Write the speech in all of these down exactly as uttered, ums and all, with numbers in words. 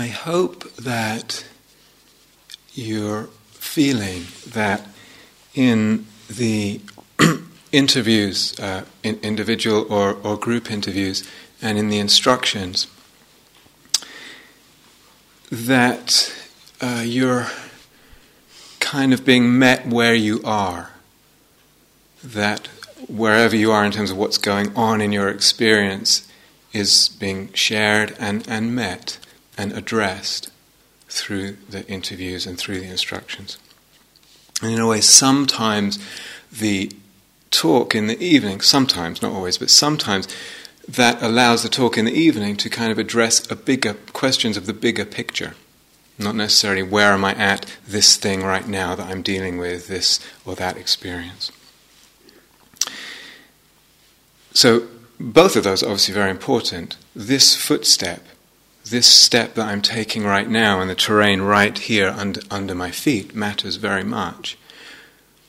I hope that you're feeling that in the interviews, uh, in individual or, or group interviews, and in the instructions, that uh, you're kind of being met where you are. That wherever you are in terms of what's going on in your experience is being shared and, and met and addressed through the interviews and through the instructions. And in a way, sometimes the talk in the evening, sometimes, not always, but sometimes that allows the talk in the evening to kind of address a bigger questions of the bigger picture. Not necessarily where am I at this thing right now that I'm dealing with, this or that experience. So both of those are obviously very important. This footstep, this step that I'm taking right now in the terrain right here under, under my feet matters very much.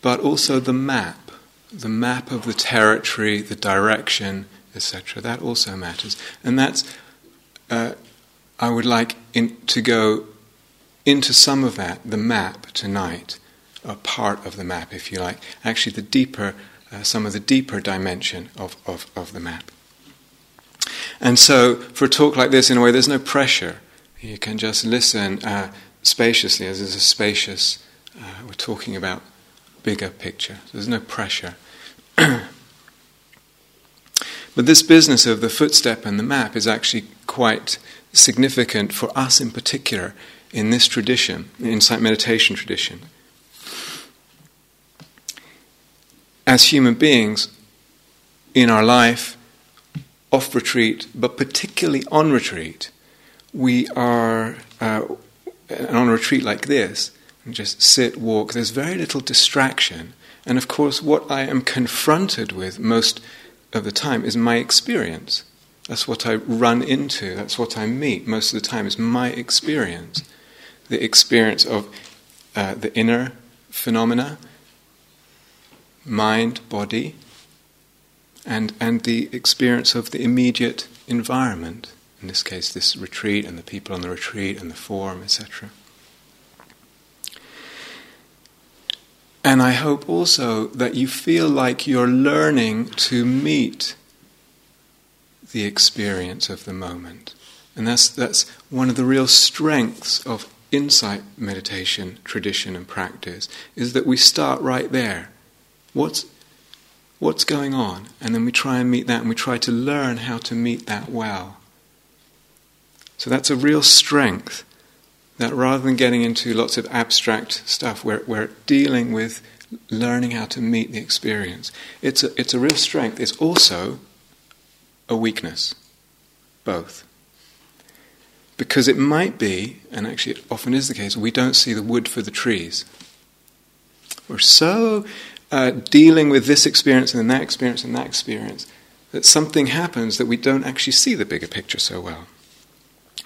But also the map, the map of the territory, the direction, et cetera, that also matters. And that's, uh, I would like in, to go into some of that, the map tonight, a part of the map, if you like, actually the deeper Uh, some of the deeper dimension of, of, of the map. And so, for a talk like this, in a way, there's no pressure. You can just listen uh, spaciously, as is a spacious, uh, we're talking about bigger picture. So there's no pressure. But this business of the footstep and the map is actually quite significant for us in particular, in this tradition, the insight meditation tradition. As human beings, in our life, off retreat, but particularly on retreat, we are, uh, and on a retreat like this, and just sit, walk, there's very little distraction. And of course, what I am confronted with most of the time is my experience. That's what I run into, that's what I meet most of the time, is my experience. The experience of uh, the inner phenomena, mind, body, and and the experience of the immediate environment, in this case this retreat and the people on the retreat and the form, et cetera. And I hope also that you feel like you're learning to meet the experience of the moment. And that's that's one of the real strengths of insight meditation tradition and practice, is that we start right there. What's what's going on? And then we try and meet that, and we try to learn how to meet that well. So that's a real strength, that rather than getting into lots of abstract stuff, we're, we're dealing with learning how to meet the experience. It's a, it's a real strength. It's also a weakness, both. Because it might be, and actually it often is the case, we don't see the wood for the trees. We're so... Uh, dealing with this experience and then that experience and that experience, that something happens that we don't actually see the bigger picture so well.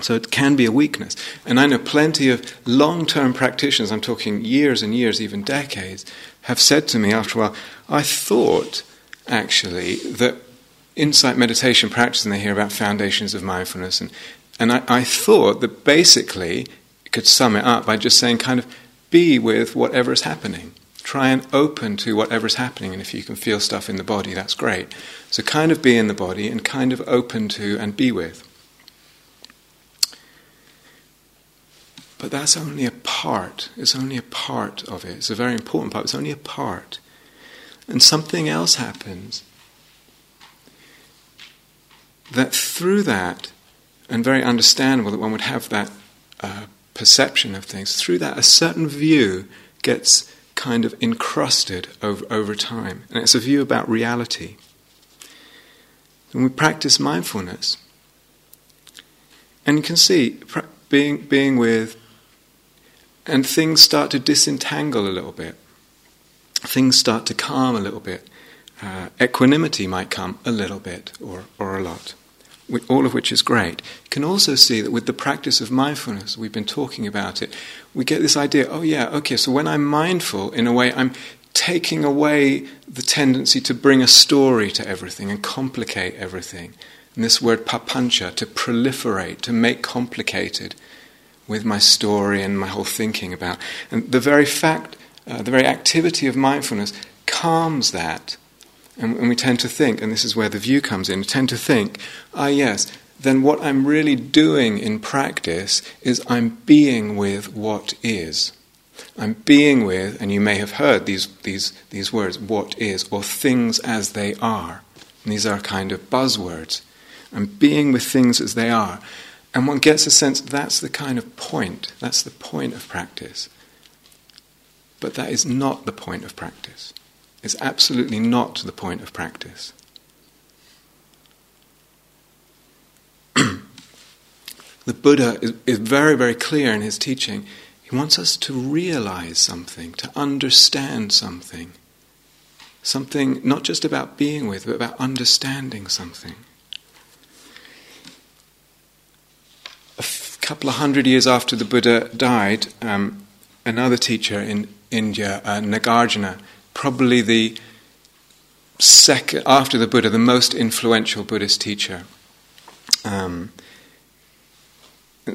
So it can be a weakness. And I know plenty of long-term practitioners, I'm talking years and years, even decades, have said to me after a while, I thought, actually, that insight meditation practice, and they hear about foundations of mindfulness, and, and I, I thought that basically, you could sum it up by just saying kind of, be with whatever is happening. Try and open to whatever's happening, and if you can feel stuff in the body, that's great. So kind of be in the body and kind of open to and be with. But that's only a part. It's only a part of it. It's a very important part. It's only a part. And something else happens, that through that, and very understandable that one would have that uh, perception of things, through that a certain view gets kind of encrusted over, over time. And it's a view about reality. When we practice mindfulness, and you can see, pra- being, being with, and things start to disentangle a little bit. Things start to calm a little bit. Uh, equanimity might come a little bit, or, or a lot. All of which is great. You can also see that with the practice of mindfulness, we've been talking about it, we get this idea, oh yeah, okay, so when I'm mindful, in a way I'm taking away the tendency to bring a story to everything and complicate everything. And this word papancha, to proliferate, to make complicated, with my story and my whole thinking about. And the very fact, uh, the very activity of mindfulness calms that. And, and we tend to think, and this is where the view comes in, we tend to think, ah yes, then what I'm really doing in practice is I'm being with what is. I'm being with, and you may have heard these these these words, what is, or things as they are. And these are kind of buzzwords. I'm being with things as they are. And one gets a sense that's the kind of point, that's the point of practice. But that is not the point of practice. It's absolutely not the point of practice. The Buddha is, is very, very clear in his teaching. He wants us to realize something, to understand something. Something not just about being with, but about understanding something. A f- couple of hundred years after the Buddha died, um, another teacher in India, uh, Nagarjuna, probably the second, after the Buddha, the most influential Buddhist teacher, um,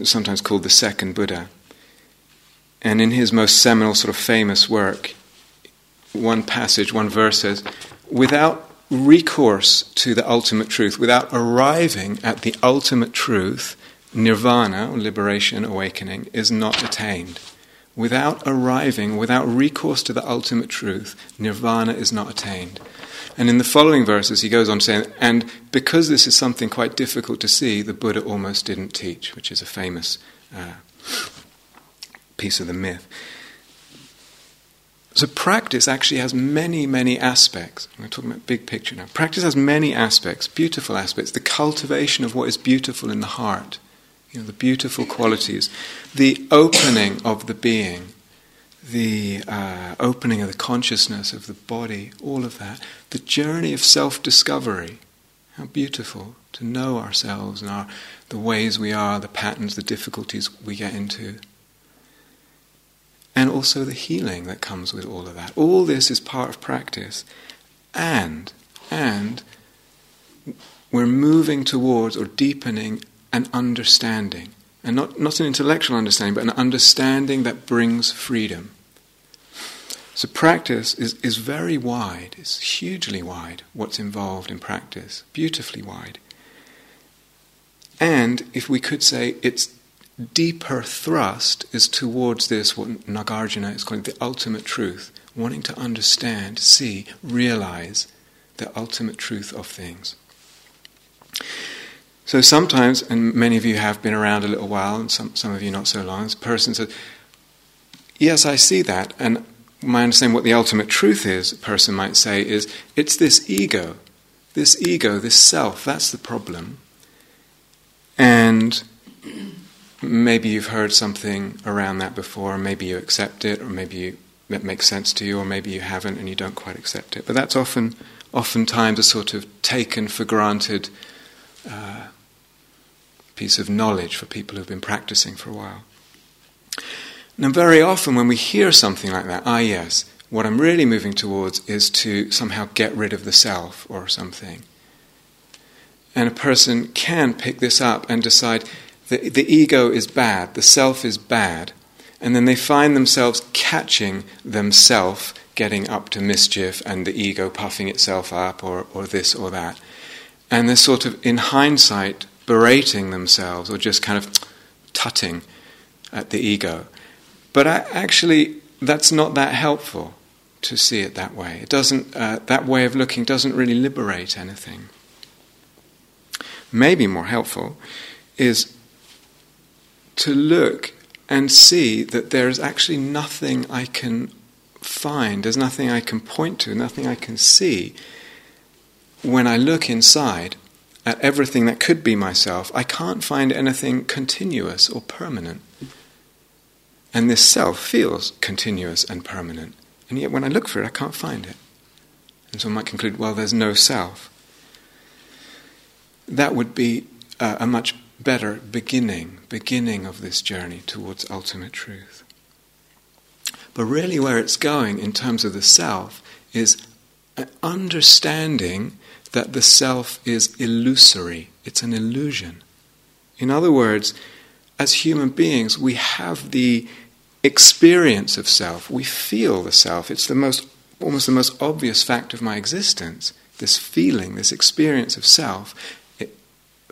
sometimes called the second Buddha. And in his most seminal, sort of famous work, one passage, one verse says, without recourse to the ultimate truth, without arriving at the ultimate truth, nirvana, liberation, awakening, is not attained. Without arriving, without recourse to the ultimate truth, nirvana is not attained. And in the following verses, he goes on saying, and because this is something quite difficult to see, the Buddha almost didn't teach, which is a famous uh, piece of the myth. So practice actually has many, many aspects. We're talking about big picture now. Practice has many aspects, beautiful aspects. The cultivation of what is beautiful in the heart, you know, the beautiful qualities, the opening of the being, the uh, opening of the consciousness of the body, all of that. The journey of self-discovery. How beautiful to know ourselves and our the ways we are, the patterns, the difficulties we get into. And also the healing that comes with all of that. All this is part of practice. And, and, we're moving towards or deepening an understanding. And not, not an intellectual understanding, but an understanding that brings freedom. So practice is, is very wide. It's hugely wide, what's involved in practice. Beautifully wide. And, if we could say, it's deeper thrust is towards this, what Nagarjuna is calling the ultimate truth, wanting to understand, see, realize the ultimate truth of things. So sometimes, and many of you have been around a little while, and some, some of you not so long, this person says, yes, I see that, and my understanding what the ultimate truth is, a person might say, is it's this ego, this ego, this self, that's the problem. And maybe you've heard something around that before, maybe you accept it, or maybe you, that makes sense to you, or maybe you haven't and you don't quite accept it. But that's often, oftentimes a sort of taken for granted uh, piece of knowledge for people who've been practicing for a while. Now very often when we hear something like that, ah yes, what I'm really moving towards is to somehow get rid of the self or something. And a person can pick this up and decide, The, the ego is bad, the self is bad, and then they find themselves catching themselves getting up to mischief and the ego puffing itself up or, or this or that. And they're sort of, in hindsight, berating themselves or just kind of tutting at the ego. But I, actually, that's not that helpful to see it that way. It doesn't, uh, that way of looking doesn't really liberate anything. Maybe more helpful is to look and see that there is actually nothing I can find, there's nothing I can point to, nothing I can see. When I look inside at everything that could be myself, I can't find anything continuous or permanent. And this self feels continuous and permanent. And yet when I look for it, I can't find it. And so I might conclude, well, there's no self. That would be uh, a much better beginning, beginning of this journey towards ultimate truth. But really where it's going in terms of the self is an understanding that the self is illusory. It's an illusion. In other words, as human beings, we have the experience of self. We feel the self. It's the most, almost the most obvious fact of my existence. This feeling, this experience of self. It,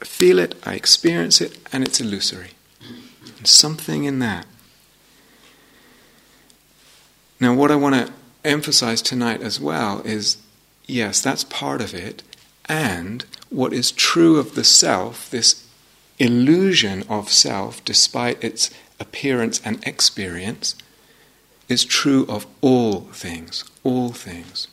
I feel it, I experience it, and it's illusory. And something in that. Now, what I want to emphasize tonight as well is, yes, that's part of it, and what is true of the self, this illusion of self, despite its appearance and experience, is true of all things, all things.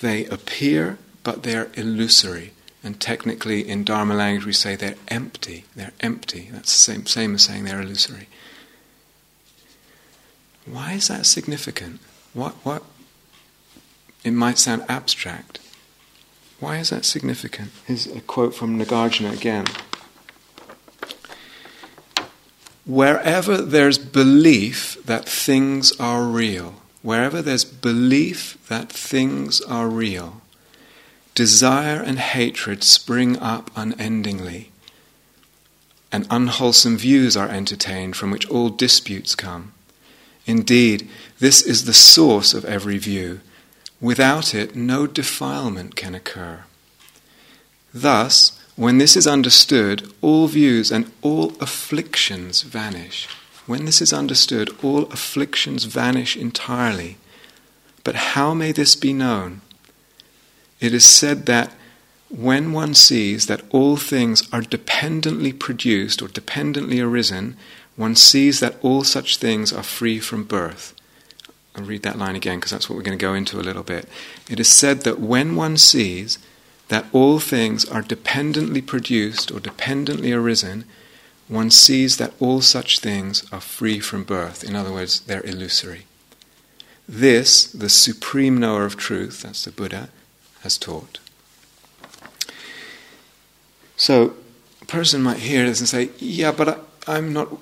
They appear, but they're illusory. And technically, in Dharma language, we say they're empty. They're empty. That's the same, same as saying they're illusory. Why is that significant? What? What? It might sound abstract. Why is that significant? Here's a quote from Nagarjuna again. Wherever there's belief that things are real, wherever there's belief that things are real, desire and hatred spring up unendingly, and unwholesome views are entertained from which all disputes come. Indeed, this is the source of every view. Without it, no defilement can occur. Thus, when this is understood, all views and all afflictions vanish. When this is understood, all afflictions vanish entirely. But how may this be known? It is said that when one sees that all things are dependently produced or dependently arisen, one sees that all such things are free from birth. I'll read that line again because that's what we're going to go into a little bit. It is said that when one sees that all things are dependently produced or dependently arisen, one sees that all such things are free from birth. In other words, they're illusory. This, the supreme knower of truth, that's the Buddha, has taught. So, a person might hear this and say, yeah, but I, I'm not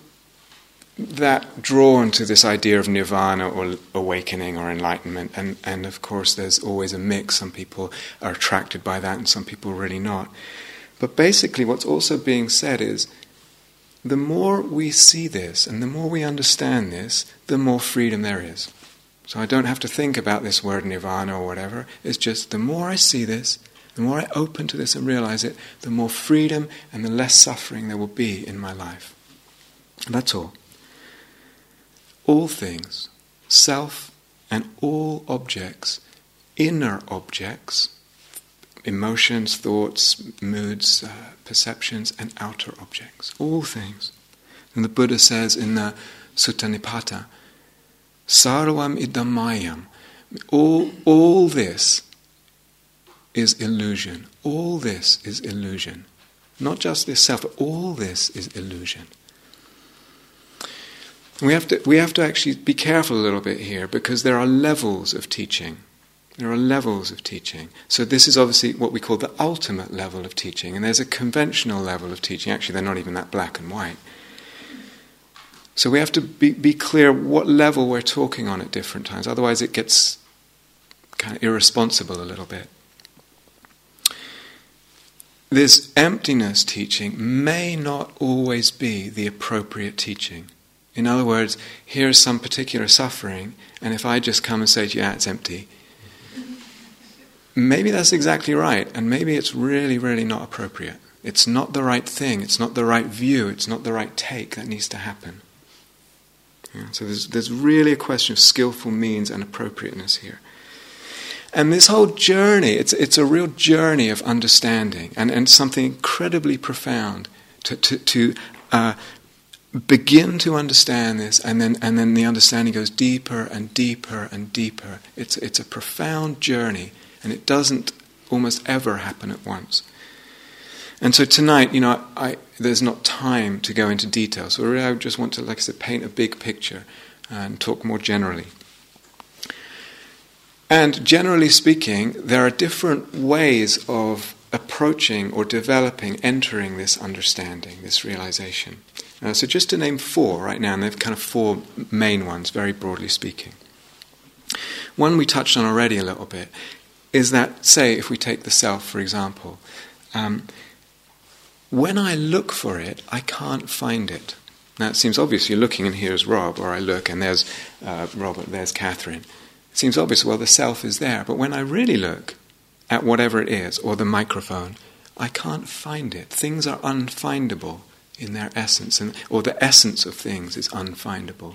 that drawn to this idea of nirvana or awakening or enlightenment, and, and of course there's always a mix. Some people are attracted by that and some people really not. But basically what's also being said is, the more we see this and the more we understand this, the more freedom there is. So I don't have to think about this word nirvana or whatever. It's just the more I see this, the more I open to this and realize it, the more freedom and the less suffering there will be in my life. And that's all. All things, self and all objects, inner objects, emotions, thoughts, moods, uh, perceptions, and outer objects, all things. And the Buddha says in the Sutta Nipata, Sarvam idam mayam, all, all this is illusion. All this is illusion. Not just this self, but all this is illusion. We have to we have to actually be careful a little bit here, because there are levels of teaching. There are levels of teaching. So this is obviously what we call the ultimate level of teaching, and there's a conventional level of teaching. Actually, they're not even that black and white. So we have to be, be clear what level we're talking on at different times. Otherwise, it gets kind of irresponsible a little bit. This emptiness teaching may not always be the appropriate teaching. In other words, here's some particular suffering, and if I just come and say to you, yeah, it's empty, maybe that's exactly right, and maybe it's really, really not appropriate. It's not the right thing, it's not the right view, it's not the right take that needs to happen. Yeah, so there's, there's really a question of skillful means and appropriateness here. And this whole journey, it's, it's a real journey of understanding, and, and something incredibly profound to... to, to uh, begin to understand this, and then and then the understanding goes deeper and deeper and deeper. It's it's a profound journey, and it doesn't almost ever happen at once. And so tonight, you know, I, I there's not time to go into detail. So really I just want to, like I said, paint a big picture and talk more generally. And generally speaking, there are different ways of approaching or developing, entering this understanding, this realization. Uh, so just to name four right now, and they've kind of four main ones, very broadly speaking. One we touched on already a little bit is that, say, if we take the self, for example, um, When I look for it, I can't find it. Now it seems obvious, you're looking and here's Rob, or I look and there's uh, Robert, there's Catherine. It seems obvious, well, the self is there, but when I really look at whatever it is, or the microphone, I can't find it. Things are unfindable in their essence, and, or the essence of things is unfindable.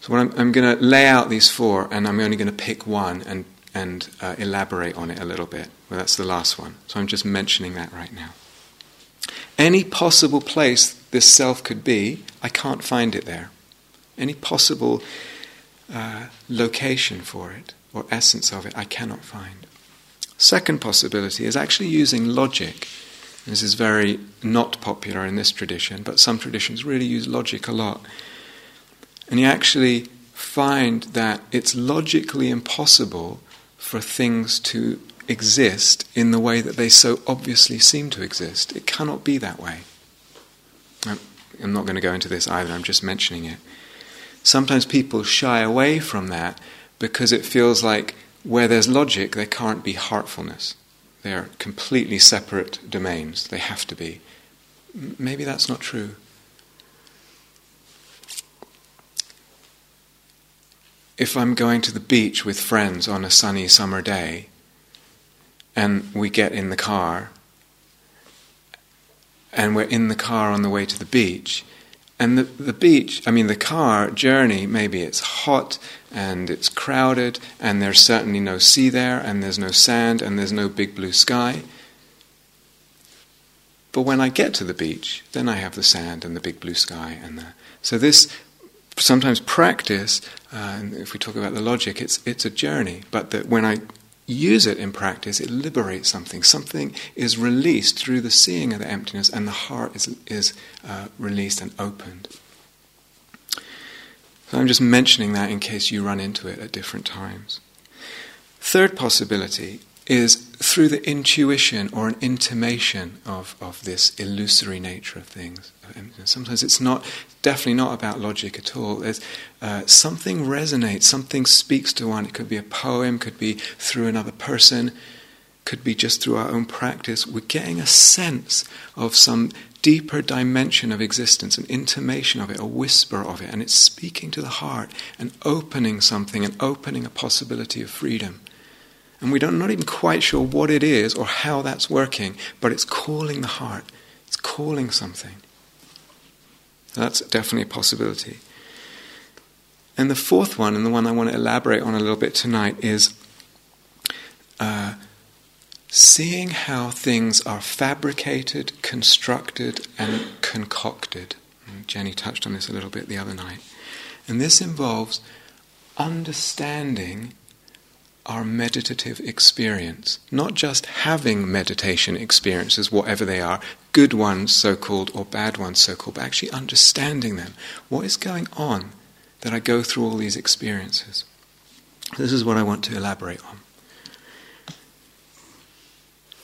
So what I'm, I'm going to lay out these four, and I'm only going to pick one and, and uh, elaborate on it a little bit. Well, that's the last one. So I'm just mentioning that right now. Any possible place this self could be, I can't find it there. Any possible uh, location for it, or essence of it, I cannot find. Second possibility is actually using logic. This is very not popular in this tradition, but some traditions really use logic a lot. And you actually find that it's logically impossible for things to exist in the way that they so obviously seem to exist. It cannot be that way. I'm not going to go into this either, I'm just mentioning it. Sometimes people shy away from that because it feels like where there's logic, there can't be heartfulness. They are completely separate domains. They have to be. Maybe that's not true. If I'm going to the beach with friends on a sunny summer day and we get in the car and we're in the car on the way to the beach, and the, the beach, I mean the car journey, maybe it's hot and it's crowded and there's certainly no sea there and there's no sand and there's no big blue sky. But when I get to the beach, then I have the sand and the big blue sky. and the, So this sometimes practice, uh, and if we talk about the logic, it's it's a journey, but that when I use it in practice, it liberates something. Something is released through the seeing of the emptiness, and the heart is is uh, released and opened. So I'm just mentioning that in case you run into it at different times. Third possibility is through the intuition or an intimation of, of this illusory nature of things. Sometimes it's not, definitely not about logic at all. There's, uh, something resonates, something speaks to one. It could be a poem, could be through another person, could be just through our own practice. We're getting a sense of some deeper dimension of existence, an intimation of it, a whisper of it, and it's speaking to the heart and opening something and opening a possibility of freedom. And we're not even quite sure what it is or how that's working, but it's calling the heart. It's calling something. That's definitely a possibility. And the fourth one, and the one I want to elaborate on a little bit tonight, is uh, seeing how things are fabricated, constructed, and concocted. And Jenny touched on this a little bit the other night. And this involves understanding our meditative experience, not just having meditation experiences, whatever they are, good ones so-called or bad ones so-called, but actually understanding them. What is going on that I go through all these experiences? This is what I want to elaborate on.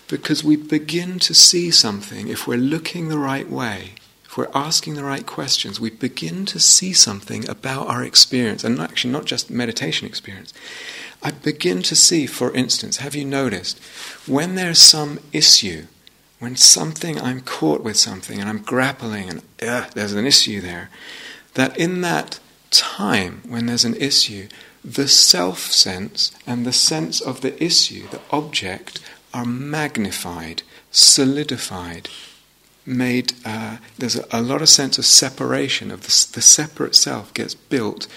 Because we begin to see something, if we're looking the right way, if we're asking the right questions, we begin to see something about our experience, and actually not just meditation experience. I begin to see, for instance, have you noticed, when there's some issue, when something, I'm caught with something and I'm grappling and uh, there's an issue there, that in that time when there's an issue, the self-sense and the sense of the issue, the object, are magnified, solidified, made, uh, there's a, a lot of sense of separation, of the, the separate self gets built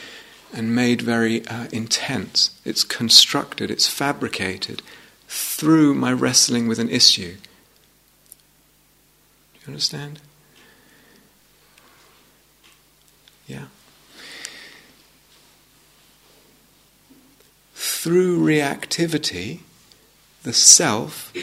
and made very uh, intense. It's constructed, it's fabricated through my wrestling with an issue. Do you understand? Yeah. Through reactivity, the self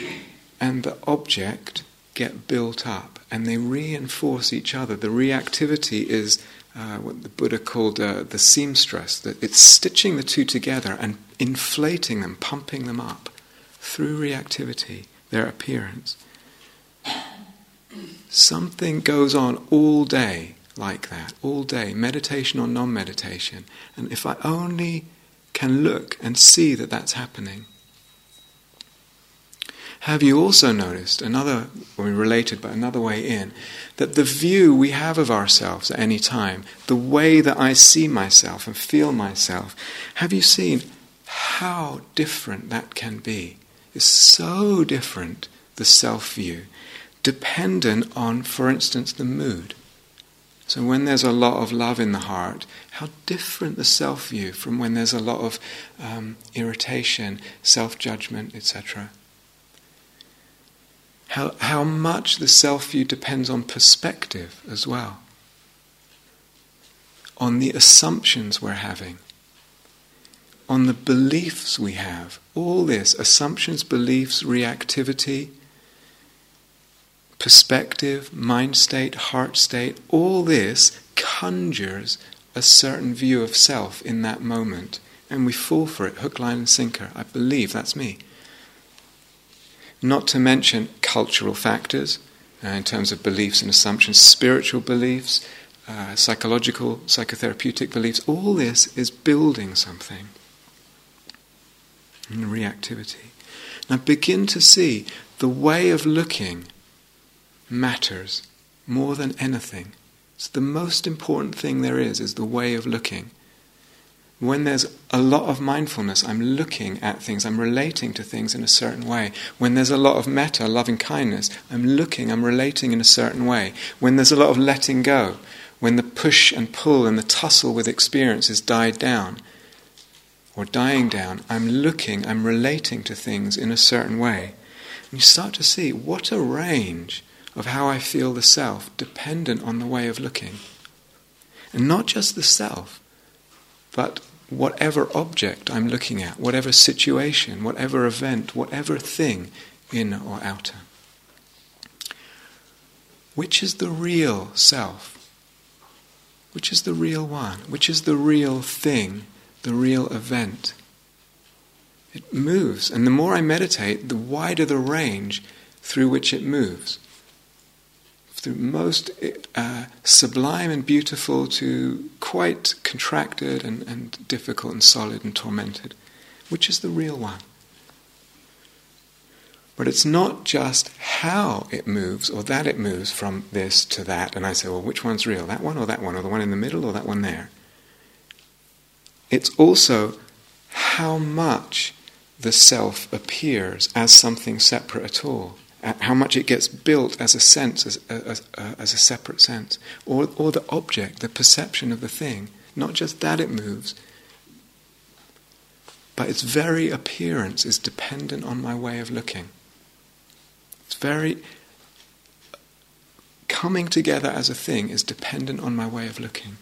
and the object get built up and they reinforce each other. The reactivity is Uh, what the Buddha called uh, the seamstress, that it's stitching the two together and inflating them, pumping them up through reactivity, their appearance. Something goes on all day like that, all day, meditation or non-meditation. And if I only can look and see that that's happening. Have you also noticed another or related, but another way in, that the view we have of ourselves at any time, the way that I see myself and feel myself, have you seen how different that can be? It's so different, the self-view, dependent on, for instance, the mood. So when there's a lot of love in the heart, how different the self-view from when there's a lot of um, irritation, self-judgment, et cetera. How, how much the self-view depends on perspective as well, on the assumptions we're having, on the beliefs we have. All this, assumptions, beliefs, reactivity, perspective, mind state, heart state, all this conjures a certain view of self in that moment. And we fall for it, hook, line and sinker. I believe that's me. Not to mention cultural factors, uh, in terms of beliefs and assumptions, spiritual beliefs, uh, psychological, psychotherapeutic beliefs. All this is building something. And reactivity. Now begin to see the way of looking matters more than anything. It's the most important thing there is, is the way of looking. When there's a lot of mindfulness, I'm looking at things, I'm relating to things in a certain way. When there's a lot of metta, loving kindness, I'm looking, I'm relating in a certain way. When there's a lot of letting go, when the push and pull and the tussle with experience is died down, or dying down, I'm looking, I'm relating to things in a certain way. And you start to see what a range of how I feel the self dependent on the way of looking. And not just the self, but whatever object I'm looking at, whatever situation, whatever event, whatever thing, inner or outer. Which is the real self? Which is the real one? Which is the real thing? The real event? It moves. And the more I meditate, the wider the range through which it moves. Through most uh, sublime and beautiful to quite contracted and, and difficult and solid and tormented, which is the real one. But it's not just how it moves or that it moves from this to that, and I say, well, which one's real, that one or that one, or the one in the middle or that one there? It's also how much the self appears as something separate at all. How much it gets built as a sense, as, as, as a separate sense. Or, or the object, the perception of the thing. Not just that it moves, but its very appearance is dependent on my way of looking. It's very... coming together as a thing is dependent on my way of looking.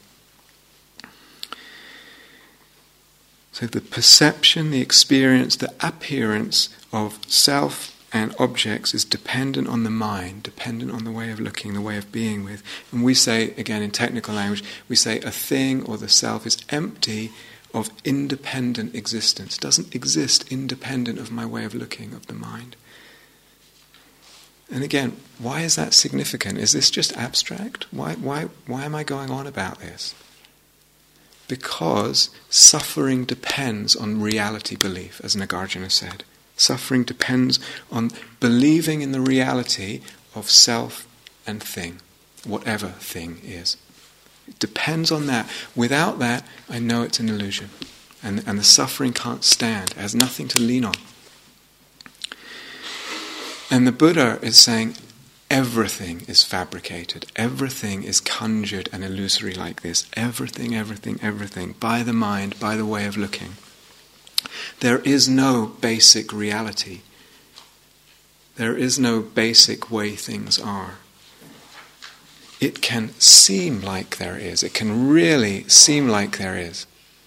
So the perception, the experience, the appearance of self and objects is dependent on the mind, dependent on the way of looking, the way of being with. And we say, again in technical language, we say a thing or the self is empty of independent existence. It doesn't exist independent of my way of looking, of the mind. And again, why is that significant? Is this just abstract? Why, why, why am I going on about this? Because suffering depends on reality belief, as Nagarjuna said. Suffering depends on believing in the reality of self and thing, whatever thing is. It depends on that. Without that, I know it's an illusion. And, and the suffering can't stand. It has nothing to lean on. And the Buddha is saying everything is fabricated. Everything is conjured and illusory like this. Everything, everything, everything. By the mind, by the way of looking. There is no basic reality. There is no basic way things are. It can seem like there is. It can really seem like there is.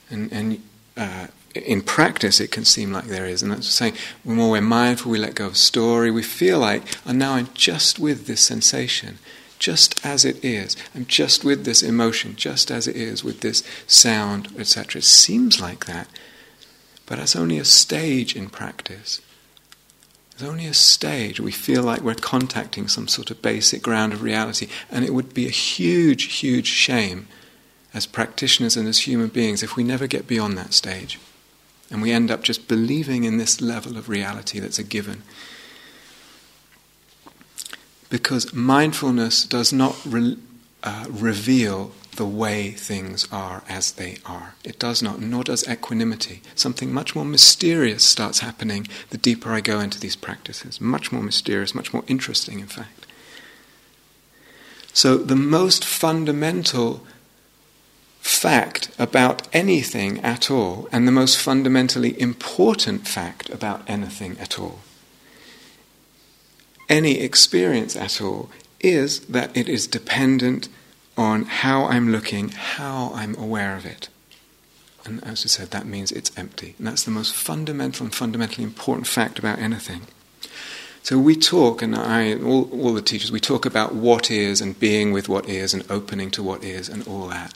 And, and uh, in practice it can seem like there is. And that's saying, the more we're mindful, we let go of story, we feel like, oh, now I'm just with this sensation, just as it is. I'm just with this emotion, just as it is, with this sound, et cetera. It seems like that. But that's only a stage in practice. It's only a stage. We feel like we're contacting some sort of basic ground of reality. And it would be a huge, huge shame as practitioners and as human beings if we never get beyond that stage. And we end up just believing in this level of reality that's a given. because mindfulness does not re- uh, reveal the way things are as they are. It does not, nor does equanimity. Something much more mysterious starts happening the deeper I go into these practices. Much more mysterious, much more interesting, in fact. So the most fundamental fact about anything at all, and the most fundamentally important fact about anything at all, any experience at all, is that it is dependent on how I'm looking, how I'm aware of it. And as I said, that means it's empty. And that's the most fundamental and fundamentally important fact about anything. So we talk, and I, all, all the teachers, we talk about what is and being with what is and opening to what is and all that.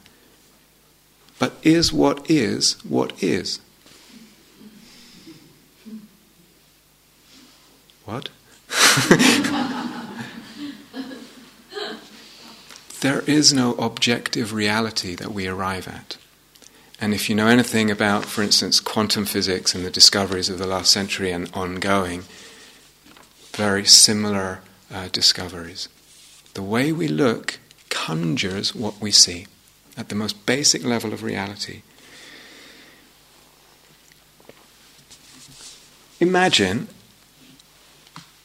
But is what is what is? What? There is no objective reality that we arrive at. And if you know anything about, for instance, quantum physics and the discoveries of the last century and ongoing, very similar uh, discoveries. The way we look conjures what we see at the most basic level of reality. Imagine,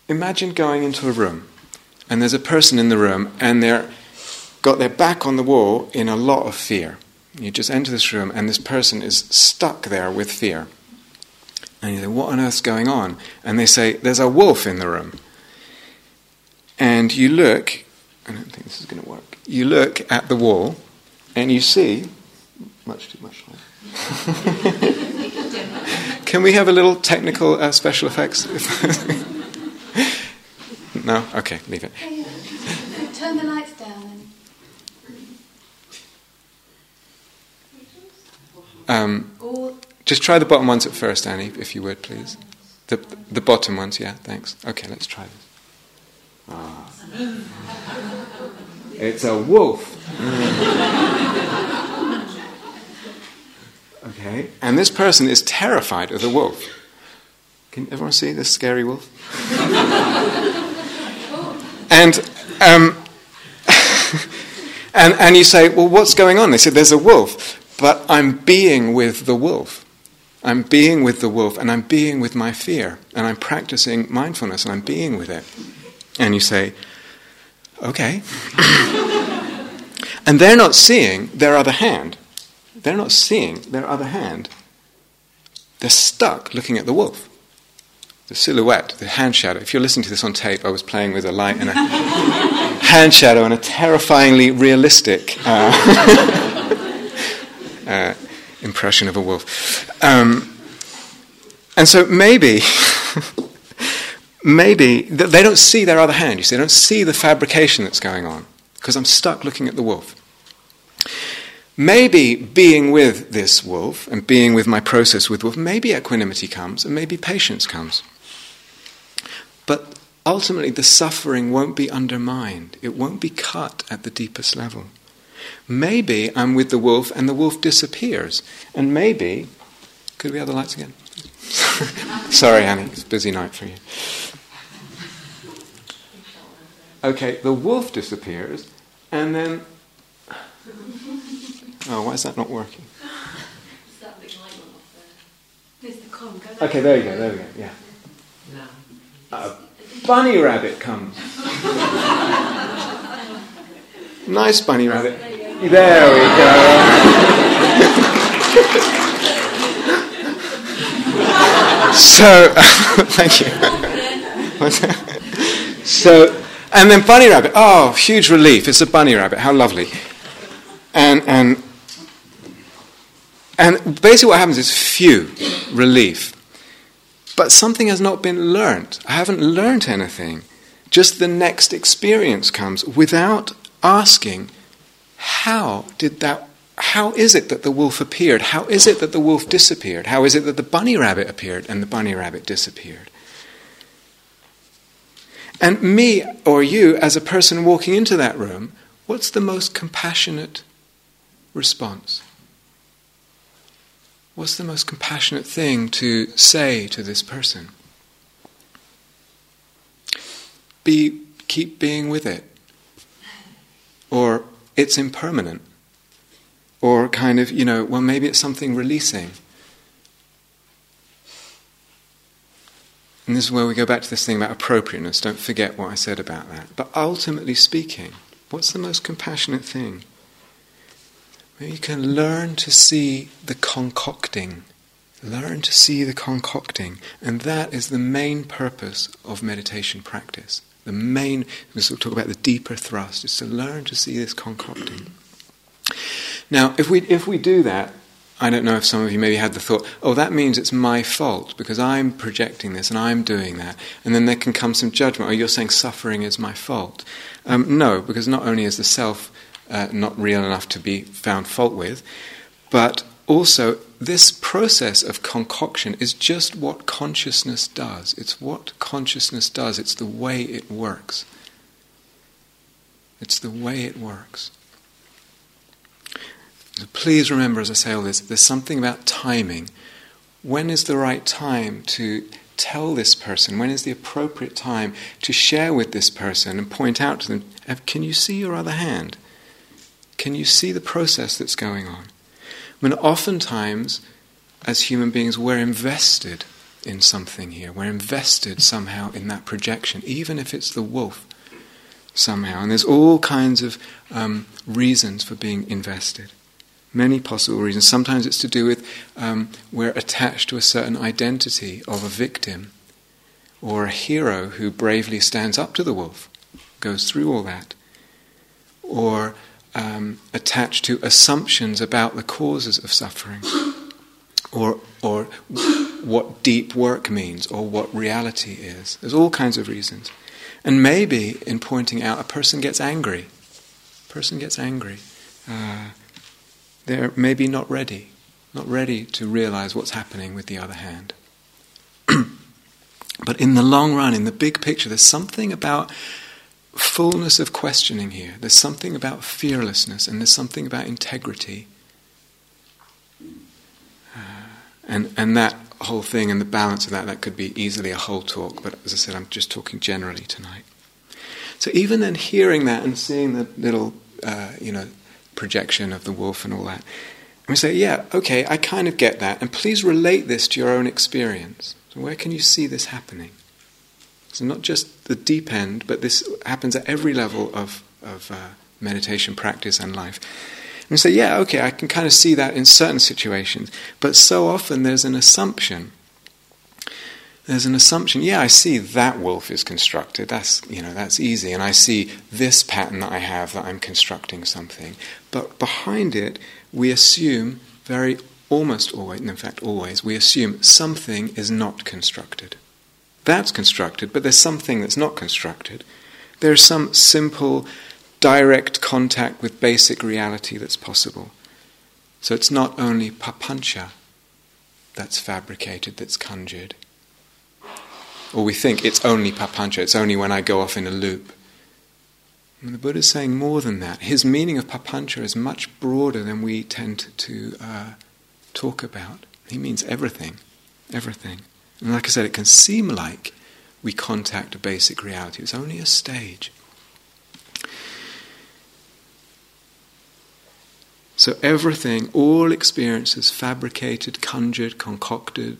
imagine going into a room and there's a person in the room and they're got their back on the wall in a lot of fear. You just enter this room and this person is stuck there with fear. And you say, what on earth's going on? And they say, there's a wolf in the room. And you look, I don't think this is going to work, you look at the wall and you see, much too much light. Can we have a little technical uh, special effects? No? Okay, leave it. Turn the lights down. Um, just try the bottom ones at first, Annie, if you would, please. The the bottom ones, yeah, thanks. Okay, let's try this. Ah. It's a wolf. Mm. Okay, and this person is terrified of the wolf. Can everyone see this scary wolf? and um, and and you say, well, what's going on? They said, there's a wolf. But I'm being with the wolf. I'm being with the wolf and I'm being with my fear and I'm practicing mindfulness and I'm being with it. And you say, okay. And they're not seeing their other hand. They're not seeing their other hand. They're stuck looking at the wolf. The silhouette, the hand shadow. If you're listening to this on tape, I was playing with a light and a hand shadow and a terrifyingly realistic... Uh, Uh, impression of a wolf. Um, and so maybe, maybe th- they don't see their other hand, you see, they don't see the fabrication that's going on, because I'm stuck looking at the wolf. Maybe being with this wolf, and being with my process with wolf, maybe equanimity comes, and maybe patience comes. But ultimately the suffering won't be undermined, it won't be cut at the deepest level. Maybe I'm with the wolf and the wolf disappears. And maybe... Could we have the lights again? Sorry, Annie, it's a busy night for you. Okay, the wolf disappears, and then... Oh, why is that not working? That big light one off there. There's the con. Okay, there you go, there we go, yeah. A bunny rabbit comes. Nice bunny rabbit. There we go. So, thank you. So, and then bunny rabbit. Oh, huge relief! It's a bunny rabbit. How lovely. And and and basically, what happens is phew, relief. But something has not been learnt. I haven't learnt anything. Just the next experience comes without asking, how did that? How is it that the wolf appeared? How is it that the wolf disappeared? How is it that the bunny rabbit appeared and the bunny rabbit disappeared? And me or you, as a person walking into that room, what's the most compassionate response? What's the most compassionate thing to say to this person? Be keep being with it. Or it's impermanent. Or kind of, you know, well, maybe it's something releasing. And this is where we go back to this thing about appropriateness. Don't forget what I said about that. But ultimately speaking, what's the most compassionate thing? Maybe you can learn to see the concocting. Learn to see the concocting. And that is the main purpose of meditation practice. The main, we'll talk about the deeper thrust, is to learn to see this concocting. Now, if we if we do that, I don't know if some of you maybe had the thought, oh, that means it's my fault because I'm projecting this and I'm doing that. And then there can come some judgment, oh, you're saying suffering is my fault. Um, no, because not only is the self uh, not real enough to be found fault with, but also this process of concoction is just what consciousness does. It's what consciousness does. It's the way it works. It's the way it works. So please remember, as I say all this, there's something about timing. When is the right time to tell this person? When is the appropriate time to share with this person and point out to them, can you see your other hand? Can you see the process that's going on? I mean, oftentimes, as human beings, we're invested in something here. We're invested somehow in that projection, even if it's the wolf somehow. And there's all kinds of um, reasons for being invested. Many possible reasons. Sometimes it's to do with um, we're attached to a certain identity of a victim or a hero who bravely stands up to the wolf, goes through all that, or um, attached to assumptions about the causes of suffering or, or what deep work means or what reality is. There's all kinds of reasons. And maybe in pointing out, a person gets angry. A person gets angry. Uh, They're maybe not ready, not ready to realize what's happening with the other hand. But in the long run, in the big picture, there's something about fullness of questioning here. There's something about fearlessness, and there's something about integrity. Uh, and and that whole thing and the balance of that, that could be easily a whole talk, but as I said, I'm just talking generally tonight. So even then hearing that and seeing the little, uh, you know, projection of the wolf and all that. And we say, yeah, okay, I kind of get that. And please relate this to your own experience. So where can you see this happening? So not just the deep end, but this happens at every level of, of uh, meditation practice and life. And we say, yeah, okay, I can kind of see that in certain situations. But so often there's an assumption. There's an assumption, yeah, I see that wolf is constructed, that's, you know, that's easy, and I see this pattern that I have that I'm constructing something. But behind it, we assume very, almost always, and in fact always, we assume something is not constructed. That's constructed, but there's something that's not constructed. There's some simple, direct contact with basic reality that's possible. So it's not only papancha that's fabricated, that's conjured. Or we think it's only papancha, it's only when I go off in a loop. And the Buddha's saying more than that. His meaning of papancha is much broader than we tend to uh, talk about. He means everything, everything. And like I said, it can seem like we contact a basic reality. It's only a stage. So everything, all experiences, fabricated, conjured, concocted,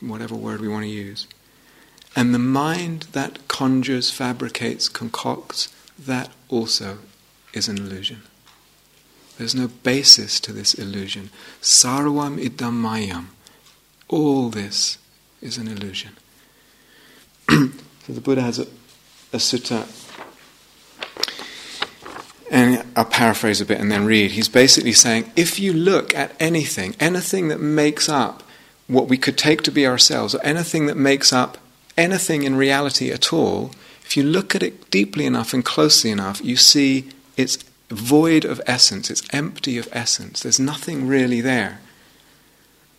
whatever word we want to use. And the mind that conjures, fabricates, concocts, that also is an illusion. There's no basis to this illusion. Sarvam idam mayam. All this is an illusion. So the Buddha has a, a sutta, and I'll paraphrase a bit and then read. He's basically saying, if you look at anything, anything that makes up what we could take to be ourselves, or anything that makes up anything in reality at all, if you look at it deeply enough and closely enough, you see it's void of essence, it's empty of essence. There's nothing really there.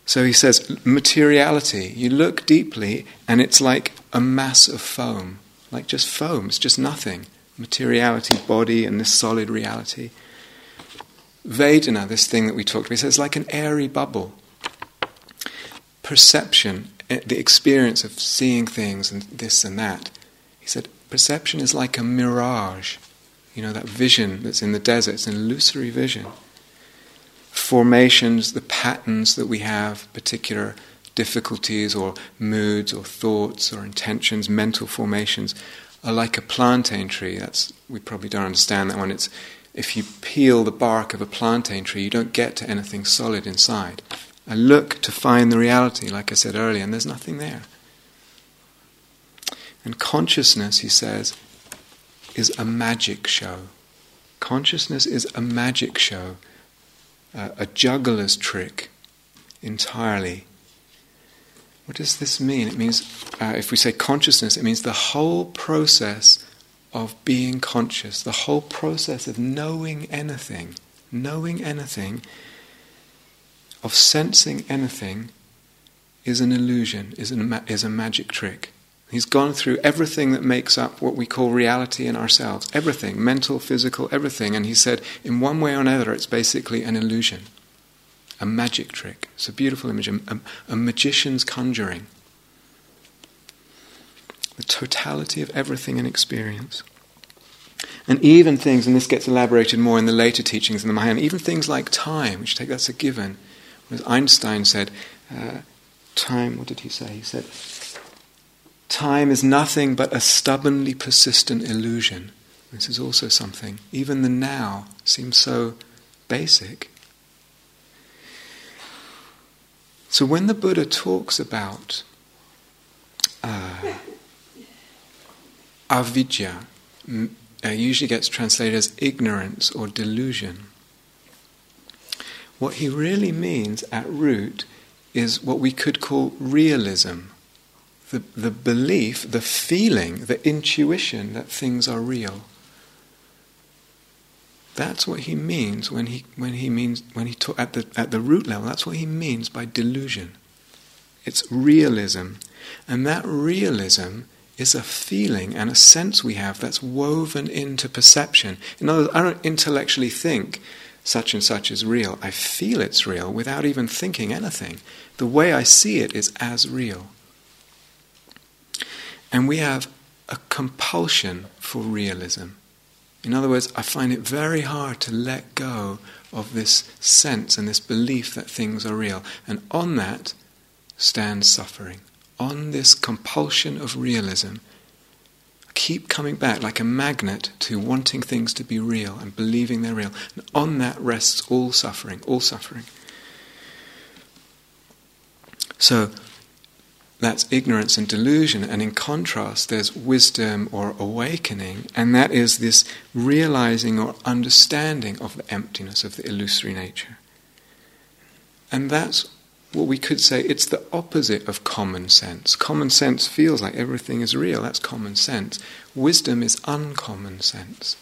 So he says, materiality, you look deeply and it's like a mass of foam, like just foam, it's just nothing. Materiality, body, and this solid reality. Vedana, this thing that we talked about, he says, like an airy bubble. Perception, the experience of seeing things and this and that. He said, Perception is like a mirage. You know, that vision that's in the desert, it's an illusory vision. Formations, the patterns that we have, particular difficulties or moods or thoughts or intentions, mental formations, are like a plantain tree. That's we probably don't understand that one. It's if you peel the bark of a plantain tree, you don't get to anything solid inside. I look to find the reality, like I said earlier, and there's nothing there. And consciousness, he says, is a magic show. Consciousness is a magic show, uh, a juggler's trick entirely. What does this mean? It means, uh, if we say consciousness, it means the whole process of being conscious, the whole process of knowing anything, knowing anything, of sensing anything, is an illusion, is, an, is a magic trick. He's gone through everything that makes up what we call reality in ourselves, everything, mental, physical, everything, and he said, in one way or another, it's basically an illusion. A magic trick. It's a beautiful image. A, a magician's conjuring. The totality of everything in experience. And even things, and this gets elaborated more in the later teachings in the Mahayana, even things like time, which take that's a given. As Einstein said, uh, time, what did he say? He said, time is nothing but a stubbornly persistent illusion. This is also something. Even the now seems so basic. So when the Buddha talks about uh, avidya, m- uh, usually gets translated as ignorance or delusion. What he really means at root is what we could call realism. The, the belief, the feeling, the intuition that things are real. That's what he means when he when he means when he ta- at the at the root level. That's what he means by delusion. It's realism, and that realism is a feeling and a sense we have that's woven into perception. In other words, I don't intellectually think such and such is real. I feel it's real without even thinking anything. The way I see it is as real, and we have a compulsion for realism. In other words, I find it very hard to let go of this sense and this belief that things are real. And on that stands suffering. On this compulsion of realism, I keep coming back like a magnet to wanting things to be real and believing they're real. And on that rests all suffering, all suffering. So that's ignorance and delusion, and in contrast there's wisdom or awakening, and that is this realizing or understanding of the emptiness of the illusory nature. And that's what we could say, it's the opposite of common sense. Common sense feels like everything is real, that's common sense. Wisdom is uncommon sense.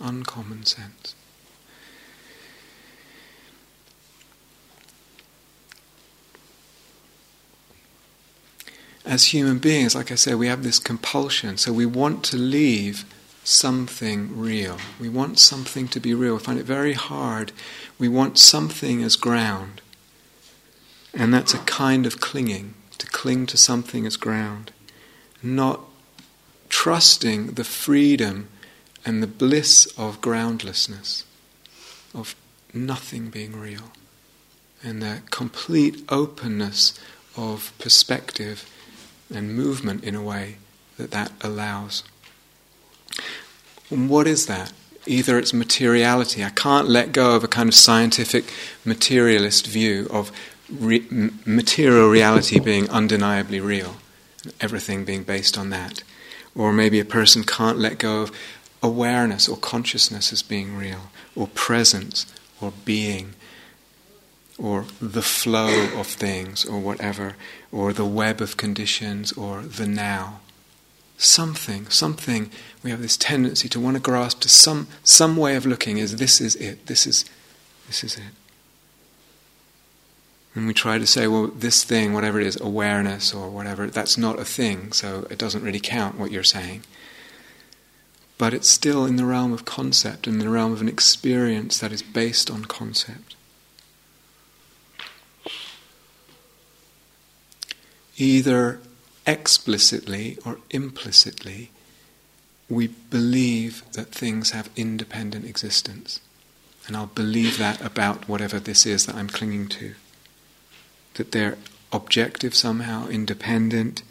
Uncommon sense. As human beings, like I said, we have this compulsion. So we want to leave something real. We want something to be real. We find it very hard. We want something as ground. And that's a kind of clinging, to cling to something as ground. Not trusting the freedom and the bliss of groundlessness, of nothing being real. And the complete openness of perspective and movement in a way that that allows. And what is that? Either it's materiality. I can't let go of a kind of scientific materialist view of re- material reality being undeniably real, everything being based on that. Or maybe a person can't let go of awareness or consciousness as being real, or presence, or being, or the flow of things, or whatever, or the web of conditions, or the now. Something, something, we have this tendency to want to grasp to some some way of looking as this is it, this is this is it. And we try to say, well, this thing, whatever it is, awareness or whatever, that's not a thing, so it doesn't really count what you're saying. But it's still in the realm of concept, in the realm of an experience that is based on concept. Either explicitly or implicitly, we believe that things have independent existence. And I'll believe that about whatever this is that I'm clinging to. That they're objective somehow, independent,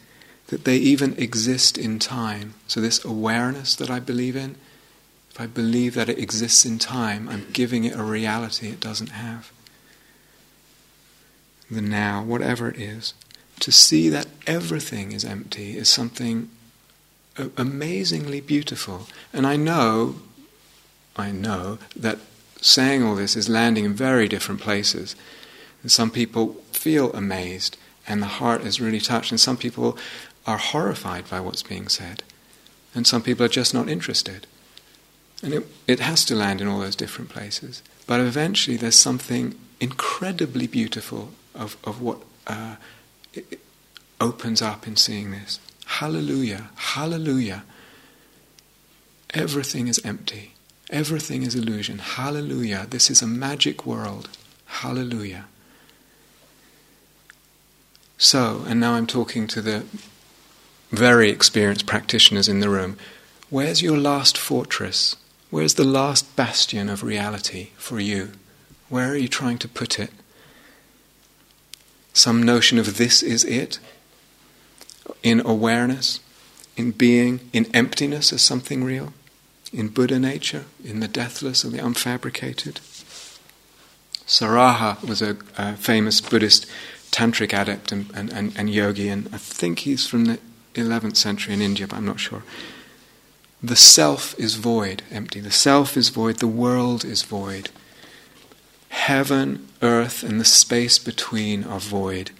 that they even exist in time. So this awareness that I believe in, if I believe that it exists in time, I'm giving it a reality it doesn't have. The now, whatever it is. To see that everything is empty is something amazingly beautiful. And I know, I know that saying all this is landing in very different places. And some people feel amazed and the heart is really touched, and some people are horrified by what's being said, and some people are just not interested. And it, it has to land in all those different places. But eventually there's something incredibly beautiful of, of what uh, it, it opens up in seeing this. Hallelujah, hallelujah. Everything is empty. Everything is illusion. Hallelujah. This is a magic world. Hallelujah. So, and now I'm talking to the very experienced practitioners in the room. Where's your last fortress? Where's the last bastion of reality for you? Where are you trying to put it? Some notion of this is it? In awareness? In being? In emptiness as something real? In Buddha nature, in the deathless and the unfabricated. Saraha was a, a famous Buddhist tantric adept and, and, and, and yogi, and I think he's from the eleventh century in India, but I'm not sure. The self is void, empty. The self is void, the world is void. Heaven, earth, and the space between are void.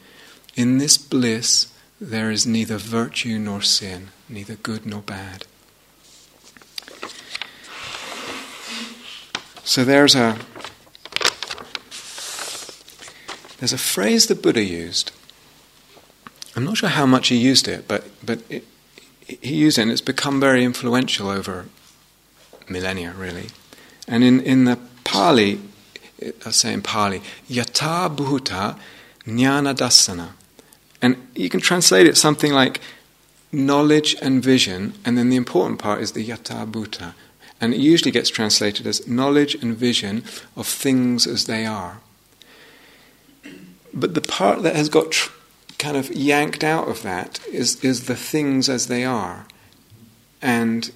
In this bliss, there is neither virtue nor sin, neither good nor bad. So there's a there's a phrase the Buddha used. I'm not sure how much he used it, but but it, he used it, and it's become very influential over millennia, really. And in, in the Pali, I'll say in Pali, yata bhuta jnana dasana, and you can translate it something like knowledge and vision, and then the important part is the yata bhuta. And it usually gets translated as knowledge and vision of things as they are. But the part that has got tr- kind of yanked out of that is, is the things as they are, and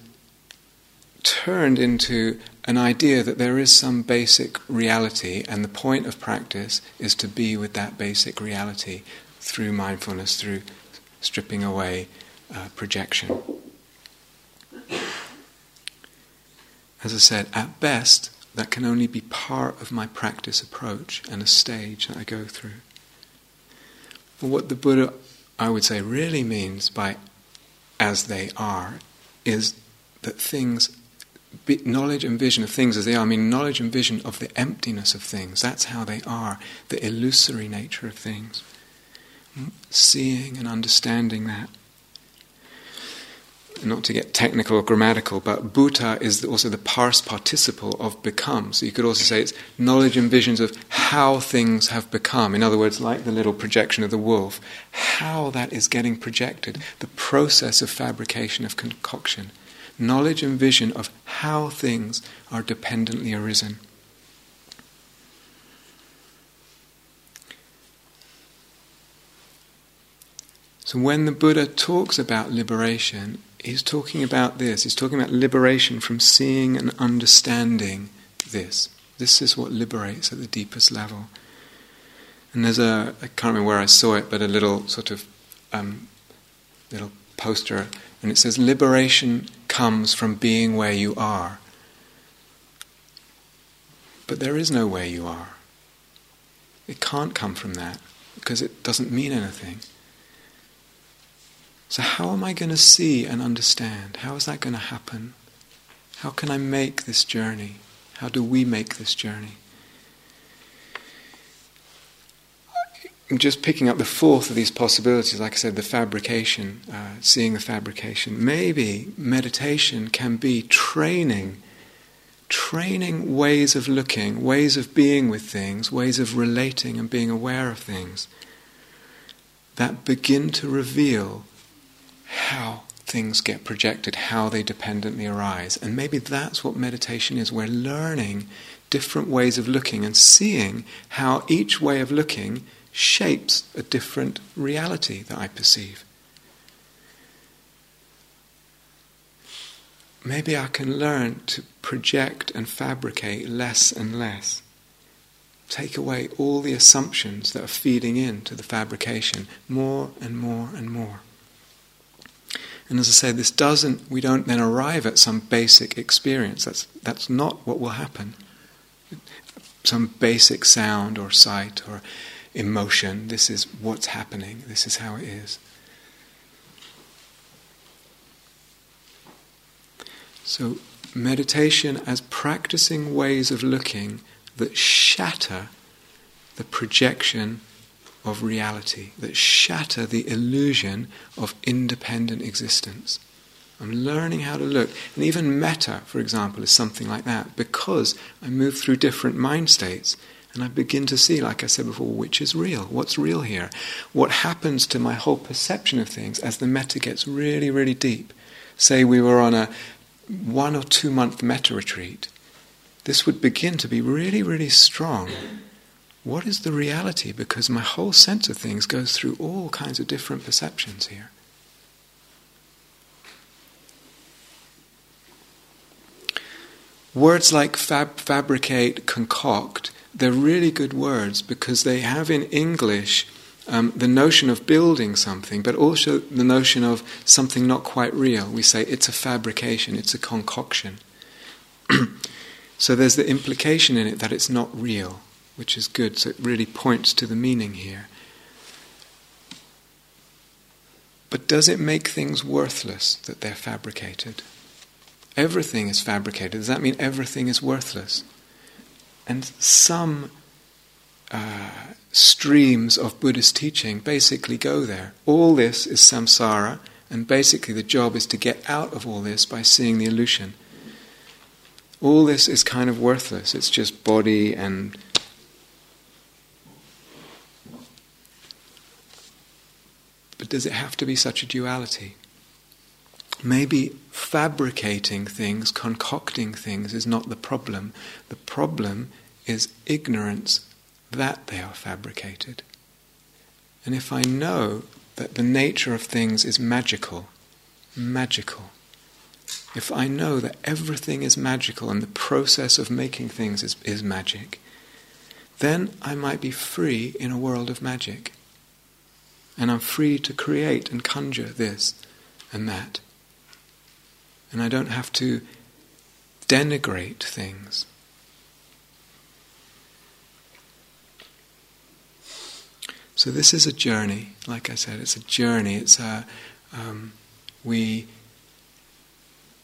turned into an idea that there is some basic reality, and the point of practice is to be with that basic reality through mindfulness, through stripping away uh, projection. As I said, at best, that can only be part of my practice approach and a stage that I go through. But what the Buddha, I would say, really means by as they are is that things, knowledge and vision of things as they are, I mean knowledge and vision of the emptiness of things, that's how they are, the illusory nature of things. Seeing and understanding that. Not to get technical or grammatical, but bhuta is also the past participle of become. So you could also say it's knowledge and visions of how things have become. In other words, like the little projection of the wolf, how that is getting projected, the process of fabrication, of concoction. Knowledge and vision of how things are dependently arisen. So when the Buddha talks about liberation, he's talking about this. He's talking about liberation from seeing and understanding this. This is what liberates at the deepest level. And there's a, I can't remember where I saw it, but a little sort of um, little poster, and it says, liberation comes from being where you are. But there is no where you are. It can't come from that, because it doesn't mean anything. So how am I going to see and understand? How is that going to happen? How can I make this journey? How do we make this journey? I'm just picking up the fourth of these possibilities. Like I said, the fabrication, uh, seeing the fabrication. Maybe meditation can be training, training ways of looking, ways of being with things, ways of relating and being aware of things that begin to reveal how things get projected, how they dependently arise. And maybe that's what meditation is. We're learning different ways of looking and seeing how each way of looking shapes a different reality that I perceive. Maybe I can learn to project and fabricate less and less. Take away all the assumptions that are feeding into the fabrication, more and more and more. And as I say, this doesn't, we don't then arrive at some basic experience. That's, that's not what will happen. Some basic sound or sight or emotion. This is what's happening. This is how it is. So meditation as practicing ways of looking that shatter the projection of reality, that shatter the illusion of independent existence. I'm learning how to look. And even metta, for example, is something like that, because I move through different mind states and I begin to see, like I said before, which is real, what's real here, what happens to my whole perception of things as the metta gets really, really deep. Say we were on a one or two month metta retreat, this would begin to be really, really strong. What is the reality? Because my whole sense of things goes through all kinds of different perceptions here. Words like fab, fabricate, concoct, they're really good words because they have in English um, the notion of building something, but also the notion of something not quite real. We say it's a fabrication, it's a concoction. So there's the implication in it that it's not real, which is good, so it really points to the meaning here. But does it make things worthless that they're fabricated? Everything is fabricated. Does that mean everything is worthless? And some uh, streams of Buddhist teaching basically go there. All this is samsara, and basically the job is to get out of all this by seeing the illusion. All this is kind of worthless. It's just body and... But does it have to be such a duality? Maybe fabricating things, concocting things is not the problem. The problem is ignorance that they are fabricated. And if I know that the nature of things is magical, magical, if I know that everything is magical and the process of making things is, is magic, then I might be free in a world of magic. And I'm free to create and conjure this and that. And I don't have to denigrate things. So this is a journey. Like I said, it's a journey. It's a... Um, we...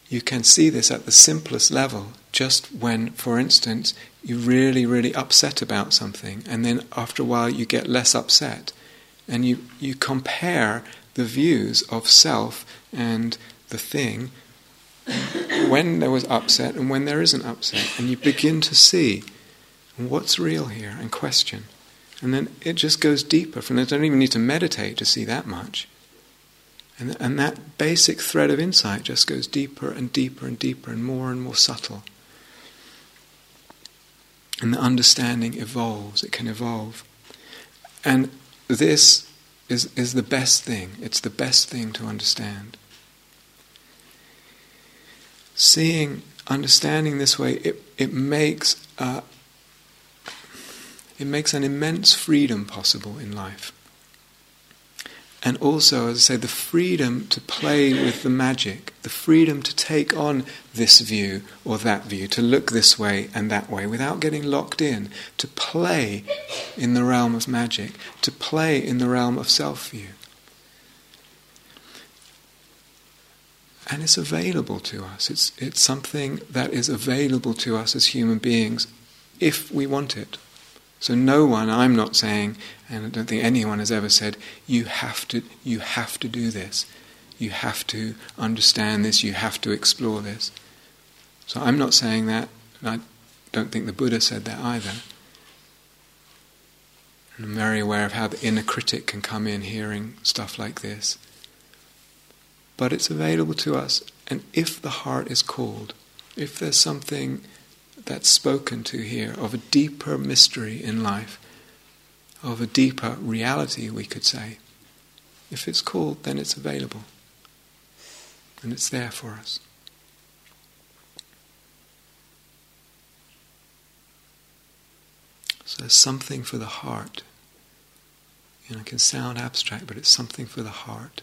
You can see this at the simplest level, just when, for instance, you're really, really upset about something, and then after a while you get less upset. And you, you compare the views of self and the thing when there was upset and when there isn't upset. And you begin to see what's real here and question. And then it just goes deeper. From there, I don't even need to meditate to see that much. And, and that basic thread of insight just goes deeper and deeper and deeper and more and more subtle. And the understanding evolves, it can evolve. And this is, is the best thing, it's the best thing to understand. Seeing, understanding this way, it, it makes uh, it makes an immense freedom possible in life. And also, as I say, the freedom to play with the magic, the freedom to take on this view or that view, to look this way and that way without getting locked in, to play in the realm of magic, to play in the realm of self-view. And it's available to us. It's, it's something that is available to us as human beings if we want it. So no one, I'm not saying, and I don't think anyone has ever said, you have to, you have to do this. You have to understand this. You have to explore this. So I'm not saying that. I don't think the Buddha said that either. And I'm very aware of how the inner critic can come in hearing stuff like this. but it's available to us. And if the heart is called, if there's something that's spoken to here of a deeper mystery in life, of a deeper reality, we could say, if it's called, then it's available. And it's there for us. So there's something for the heart. You know, it can sound abstract, but it's something for the heart.